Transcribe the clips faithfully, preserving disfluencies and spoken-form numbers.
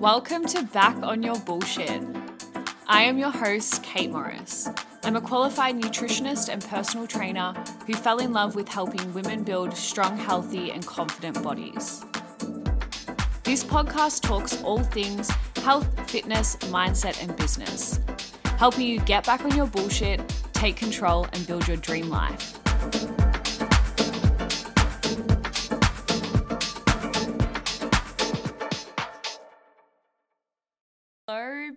Welcome to Back on Your Bullshit. I am your host, Kate Morris. I'm a qualified nutritionist and personal trainer who fell in love with helping women build strong, healthy, and confident bodies. This podcast talks all things health, fitness, mindset, and business, helping you get back on your bullshit, take control, and build your dream life.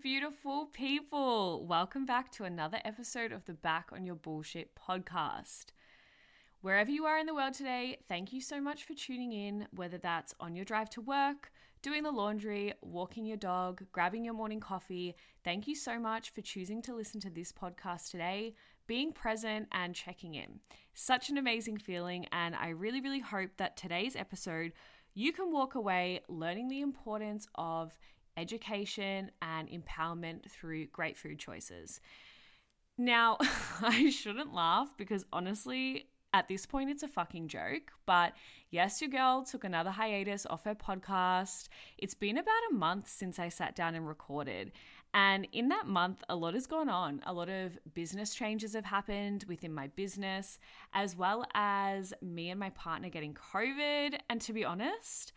Beautiful people, welcome back to another episode of the Back on Your Bullshit podcast. Wherever you are in the world today, thank you so much for tuning in, whether that's on your drive to work, doing the laundry, walking your dog, grabbing your morning coffee. Thank you so much for choosing to listen to this podcast today, being present and checking in. Such an amazing feeling, and I really, really hope that today's episode, you can walk away learning the importance of education and empowerment through great food choices. Now, I shouldn't laugh because honestly, at this point, it's a fucking joke. But yes, your girl took another hiatus off her podcast. It's been about a month since I sat down and recorded. And in that month, a lot has gone on. A lot of business changes have happened within my business, as well as me and my partner getting COVID. And to be honest,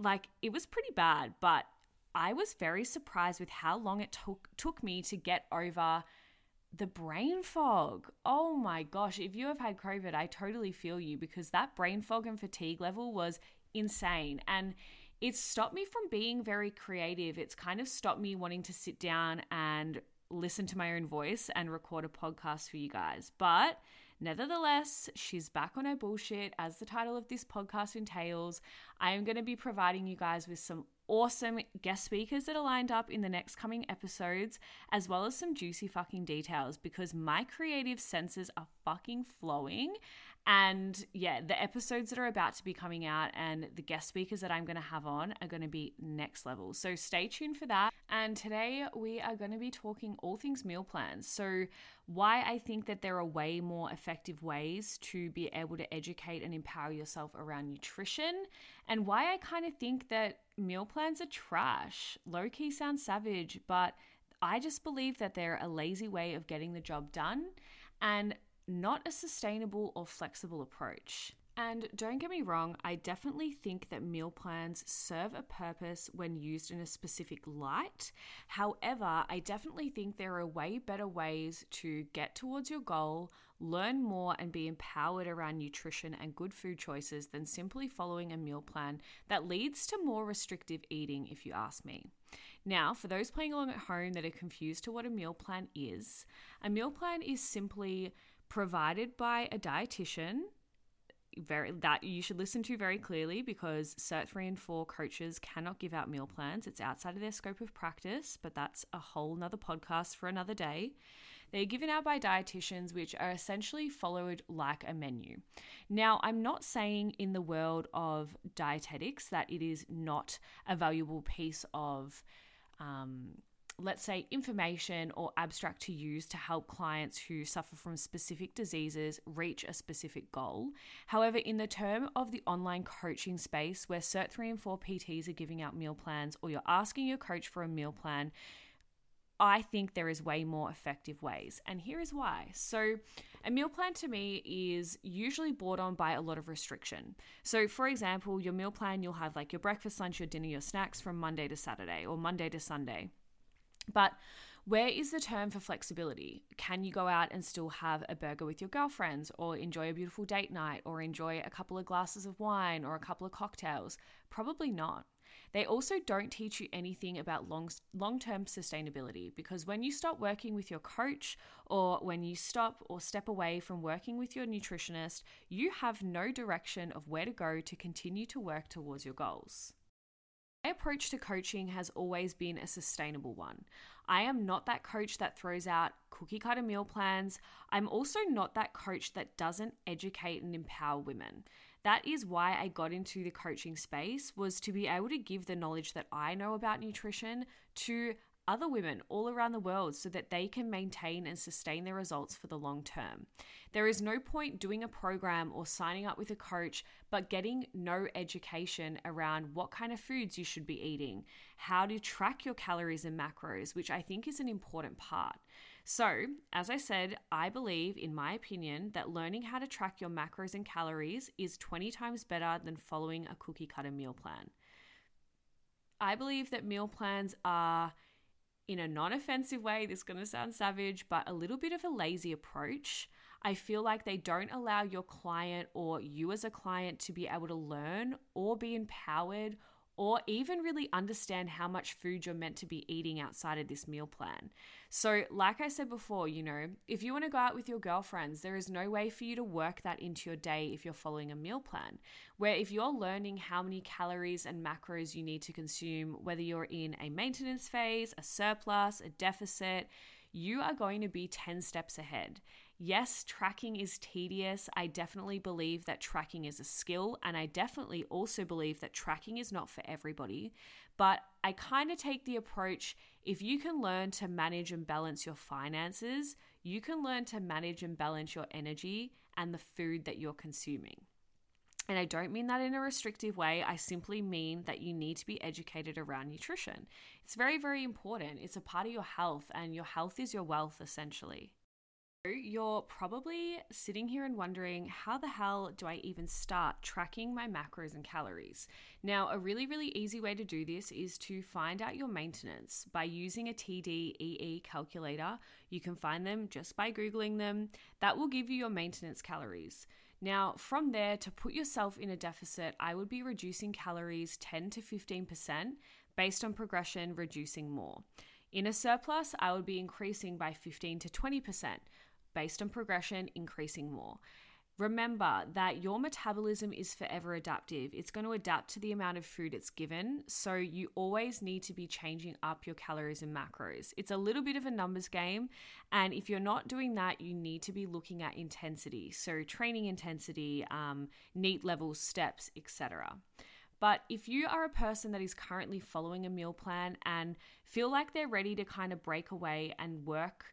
like it was pretty bad, but I was very surprised with how long it took took me to get over the brain fog. Oh my gosh, if you have had COVID, I totally feel you, because that brain fog and fatigue level was insane. And it stopped me from being very creative. It's kind of stopped me wanting to sit down and listen to my own voice and record a podcast for you guys. But nevertheless, she's back on her bullshit, as the title of this podcast entails. I am going to be providing you guys with some awesome guest speakers that are lined up in the next coming episodes, as well as some juicy fucking details, because my creative senses are fucking flowing. And yeah, the episodes that are about to be coming out and the guest speakers that I'm going to have on are going to be next level. So stay tuned for that. And today we are going to be talking all things meal plans. So why I think that there are way more effective ways to be able to educate and empower yourself around nutrition, and why I kind of think that meal plans are trash. Low-key sounds savage, but I just believe that they're a lazy way of getting the job done and not a sustainable or flexible approach. And don't get me wrong, I definitely think that meal plans serve a purpose when used in a specific light. However, I definitely think there are way better ways to get towards your goal, learn more, and be empowered around nutrition and good food choices than simply following a meal plan that leads to more restrictive eating, if you ask me. Now, for those playing along at home that are confused to what a meal plan is, a meal plan is simply provided by a dietitian. Very, that you should listen to very clearly, because Cert three and four coaches cannot give out meal plans. It's outside of their scope of practice, but that's a whole nother podcast for another day. They're given out by dietitians, which are essentially followed like a menu. Now, I'm not saying in the world of dietetics that it is not a valuable piece of um let's say information or abstract to use to help clients who suffer from specific diseases reach a specific goal. However, in the term of the online coaching space, where Cert three and four P Ts are giving out meal plans, or you're asking your coach for a meal plan, I think there is way more effective ways. And here is why. So a meal plan to me is usually brought on by a lot of restriction. So for example, your meal plan, you'll have like your breakfast, lunch, your dinner, your snacks from Monday to Saturday or Monday to Sunday. But where is the term for flexibility? Can you go out and still have a burger with your girlfriends, or enjoy a beautiful date night, or enjoy a couple of glasses of wine or a couple of cocktails? Probably not. They also don't teach you anything about long, long-term sustainability, because when you stop working with your coach, or when you stop or step away from working with your nutritionist, you have no direction of where to go to continue to work towards your goals. My approach to coaching has always been a sustainable one. I am not that coach that throws out cookie cutter meal plans. I'm also not that coach that doesn't educate and empower women. That is why I got into the coaching space, was to be able to give the knowledge that I know about nutrition to other women all around the world so that they can maintain and sustain their results for the long term. There is no point doing a program or signing up with a coach, but getting no education around what kind of foods you should be eating, how to track your calories and macros, which I think is an important part. So, as I said, I believe, in my opinion, that learning how to track your macros and calories is twenty times better than following a cookie-cutter meal plan. I believe that meal plans are, in a non-offensive way, this is going to sound savage, but a little bit of a lazy approach. I feel like they don't allow your client or you as a client to be able to learn or be empowered or even really understand how much food you're meant to be eating outside of this meal plan. So like I said before, you know, if you want to go out with your girlfriends, there is no way for you to work that into your day if you're following a meal plan, where if you're learning how many calories and macros you need to consume, whether you're in a maintenance phase, a surplus, a deficit, you are going to be ten steps ahead. Yes, tracking is tedious. I definitely believe that tracking is a skill, and I definitely also believe that tracking is not for everybody. But I kind of take the approach, if you can learn to manage and balance your finances, you can learn to manage and balance your energy and the food that you're consuming. And I don't mean that in a restrictive way. I simply mean that you need to be educated around nutrition. It's very, very important. It's a part of your health, and your health is your wealth, essentially. You're probably sitting here and wondering, how the hell do I even start tracking my macros and calories? Now, a really, really easy way to do this is to find out your maintenance by using a T D E E calculator. You can find them just by Googling them. That will give you your maintenance calories. Now, from there, to put yourself in a deficit, I would be reducing calories ten to fifteen percent, based on progression, reducing more. In a surplus, I would be increasing by fifteen to twenty percent. Based on progression, increasing more. Remember that your metabolism is forever adaptive. It's going to adapt to the amount of food it's given. So you always need to be changing up your calories and macros. It's a little bit of a numbers game. And if you're not doing that, you need to be looking at intensity. So training intensity, um, NEAT levels, steps, et cetera. But if you are a person that is currently following a meal plan and feel like they're ready to kind of break away and work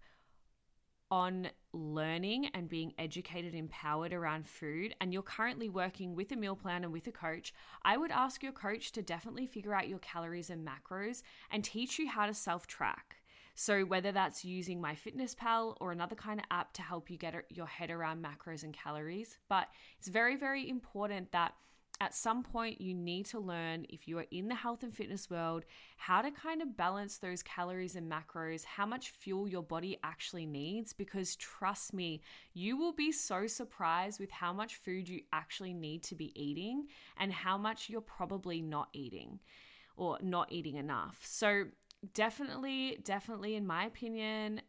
on learning and being educated, empowered around food, and you're currently working with a meal plan and with a coach, I would ask your coach to definitely figure out your calories and macros and teach you how to self-track. So whether that's using MyFitnessPal or another kind of app to help you get your head around macros and calories. But it's very, very important that at some point, you need to learn, if you are in the health and fitness world, how to kind of balance those calories and macros, how much fuel your body actually needs, because trust me, you will be so surprised with how much food you actually need to be eating and how much you're probably not eating or not eating enough. So definitely, definitely, in my opinion,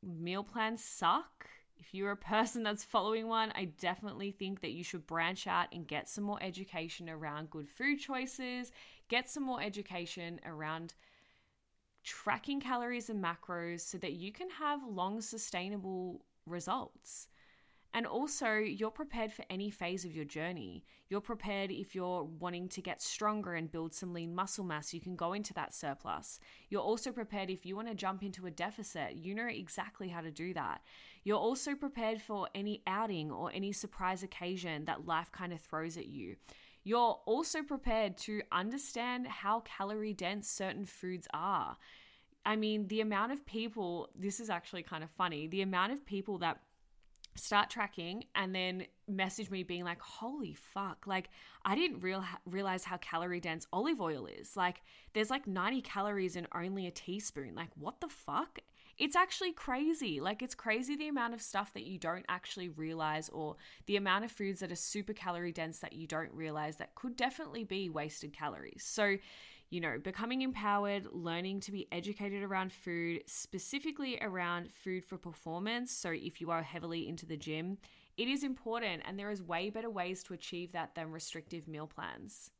meal plans suck. If you're a person that's following one, I definitely think that you should branch out and get some more education around good food choices, get some more education around tracking calories and macros so that you can have long, sustainable results. And also, you're prepared for any phase of your journey. You're prepared if you're wanting to get stronger and build some lean muscle mass, you can go into that surplus. You're also prepared if you want to jump into a deficit, you know exactly how to do that. You're also prepared for any outing or any surprise occasion that life kind of throws at you. You're also prepared to understand how calorie dense certain foods are. I mean, the amount of people, this is actually kind of funny, the amount of people that start tracking and then message me being like, holy fuck, like I didn't real- realize how calorie dense olive oil is. Like there's like ninety calories in only a teaspoon. Like what the fuck? It's actually crazy. Like it's crazy the amount of stuff that you don't actually realize, or the amount of foods that are super calorie dense that you don't realize that could definitely be wasted calories. So, you know, becoming empowered, learning to be educated around food, specifically around food for performance. So if you are heavily into the gym, it is important, and there is way better ways to achieve that than restrictive meal plans.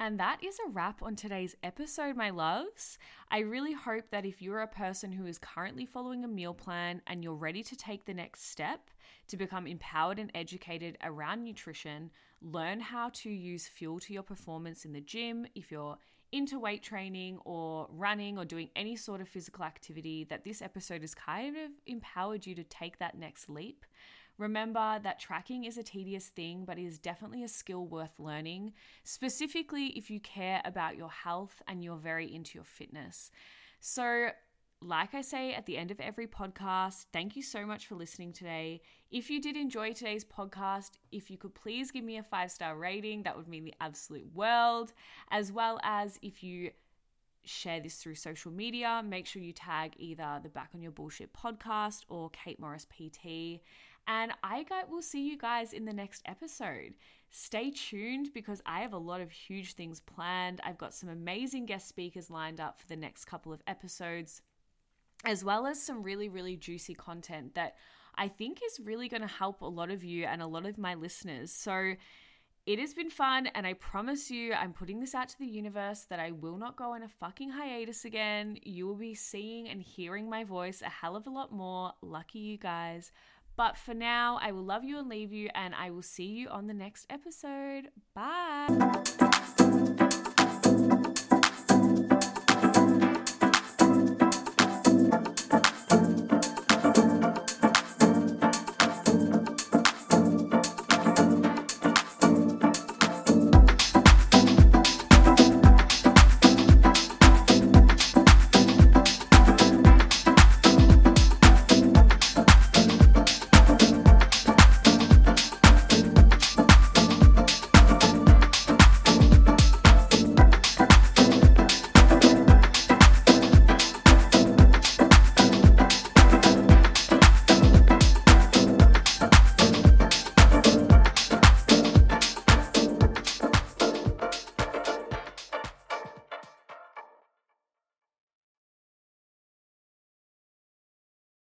And that is a wrap on today's episode, my loves. I really hope that if you're a person who is currently following a meal plan and you're ready to take the next step to become empowered and educated around nutrition, learn how to use fuel to your performance in the gym if you're into weight training or running or doing any sort of physical activity, that this episode has kind of empowered you to take that next leap. Remember that tracking is a tedious thing, but it is definitely a skill worth learning, specifically if you care about your health and you're very into your fitness. So, like I say at the end of every podcast, thank you so much for listening today. If you did enjoy today's podcast, if you could please give me a five-star rating, that would mean the absolute world. As well as if you share this through social media, make sure you tag either the Back on Your Bullshit podcast or Kate Morris P T. And I will see you guys in the next episode. Stay tuned because I have a lot of huge things planned. I've got some amazing guest speakers lined up for the next couple of episodes, as well as some really, really juicy content that I think is really going to help a lot of you and a lot of my listeners. So it has been fun, and I promise you, I'm putting this out to the universe that I will not go on a fucking hiatus again. You will be seeing and hearing my voice a hell of a lot more. Lucky you guys. But for now, I will love you and leave you, and I will see you on the next episode. Bye.